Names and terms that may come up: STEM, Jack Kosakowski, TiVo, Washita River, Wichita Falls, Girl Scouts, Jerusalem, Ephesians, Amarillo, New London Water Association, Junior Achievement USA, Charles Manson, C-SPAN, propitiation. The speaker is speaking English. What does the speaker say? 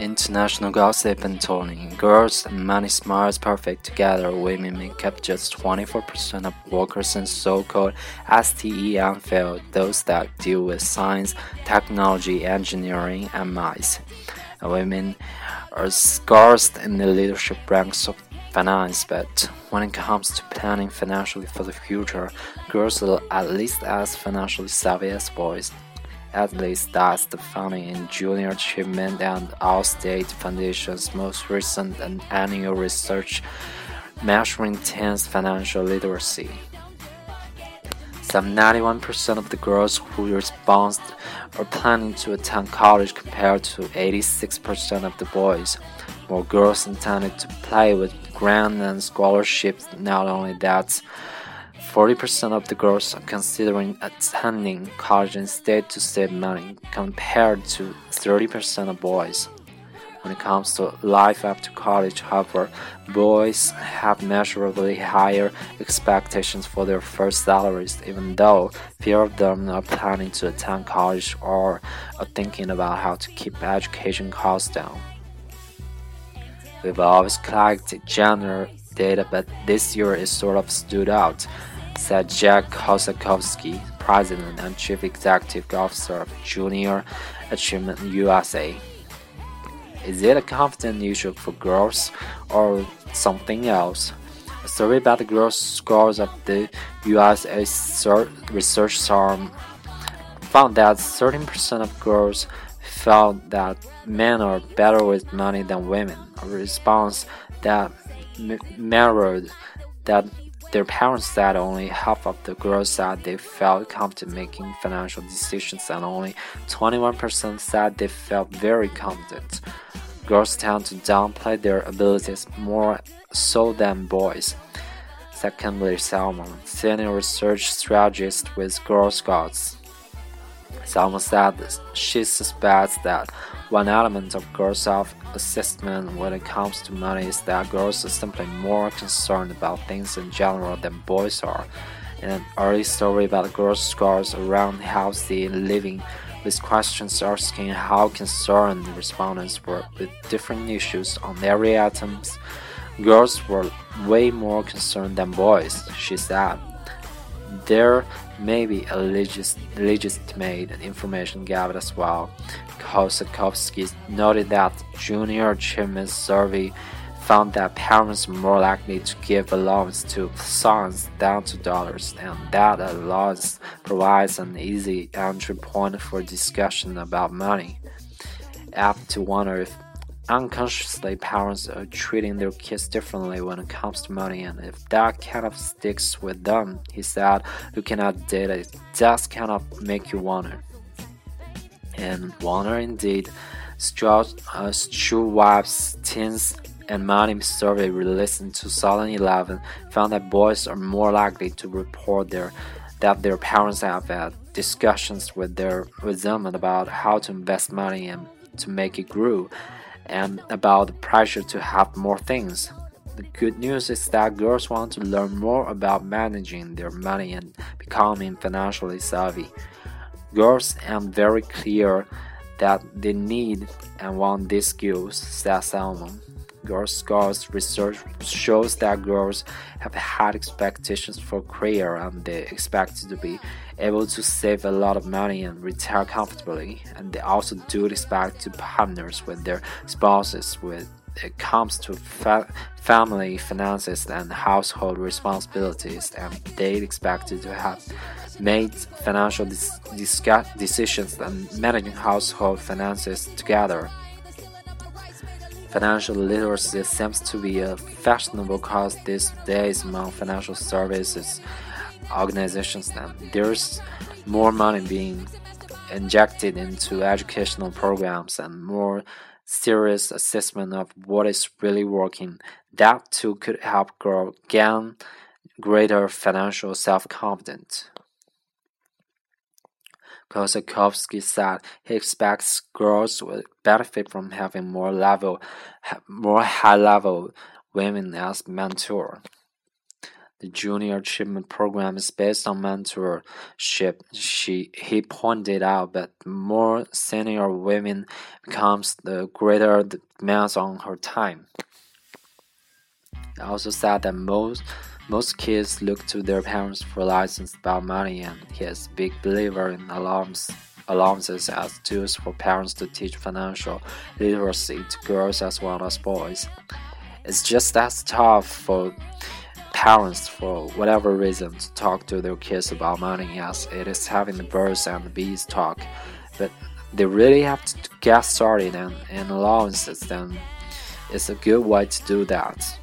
international gossip and trolling. Girls and money smarts perfect together. Women make up just 24% of workers in so-called STEM field, those that deal with science, technology, engineering, and math. Women are scarce in the leadership ranks of finance, but when it comes to planning financially for the future, girls are at least as financially savvy as boys. At least that's the finding in Junior Achievement and Allstate Foundation's most recent and annual research measuring teens' financial literacy. Some 91% of the girls who respond are planning to attend college compared to 86% of the boys. More girls intended to play with grants and scholarships. Not only that, 40% of the girls are considering attending college instead to save money, compared to 30% of boys. When it comes to life after college, however, boys have measurably higher expectations for their first salaries, even though few of them are planning to attend college or are thinking about how to keep education costs down. We've always collected gender data, but this year it sort of stood out, said Jack Kosakowski, President and Chief Executive Officer of Junior Achievement USA. Is it a confidence issue for girls or something else? A survey about the girls' scores of the USA research arm found that 13% of girls felt that men are better with money than women, a response that mirrored that their parents said. Only half of the girls said they felt competent making financial decisions, and only 21% said they felt very competent. Girls tend to downplay their abilities more so than boys, said Kimberly Salmon, senior research strategist with Girl Scouts. Salmon said she suspects that one element of girls' self-assessment when it comes to money is that girls are simply more concerned about things in general than boys are. In an early story about girls' scores around healthy living, with questions asking how concerned respondents were with different issues on every item, girls were way more concerned than boys, she said. There may be a legitimate information gap as well. Kosakowski noted that Junior Achievement survey found that parents are more likely to give allowance to sons than to daughters, and that allowance provides an easy entry point for discussion about money. I have to wonder if unconsciously parents are treating their kids differently when it comes to money, and if that kind of sticks with them, he said. Looking at data, it does kind of make you wonder. And wonder indeed. Stuart Webb's Teens and Money survey released in 2011 found that boys are more likely to report that their parents have had discussions with them about how to invest money and to make it grow, and about the pressure to have more things. The good news is that girls want to learn more about managing their money and becoming financially savvy. Girls are very clear that they need and want these skills, said Salmon. Girl Scouts research shows that girls have had expectations for career, and they expect to be able to save a lot of money and retire comfortably, and they also do expect to partner with their spouses when it comes to family finances and household responsibilities, and they expect to have made financial decisions and managing household finances together. Financial literacy seems to be a fashionable cause these days among financial services organizations, and there's more money being injected into educational programs and more serious assessment of what is really working. That too could help girls gain greater financial self-confidence. Kosakowski said he expects girls will benefit from having more high-level women as mentors. The Junior Achievement Program is based on mentorship, he pointed out, but more senior women becomes, the greater the demands on her time. He also said that most kids look to their parents for lessons about money, and he is a big believer in allowances as tools for parents to teach financial literacy to girls as well as boys. It's just as tough for parents, for whatever reason, to talk to their kids about money as it is having the birds and the bees talk, but they really have to get started, and allowances then is a good way to do that.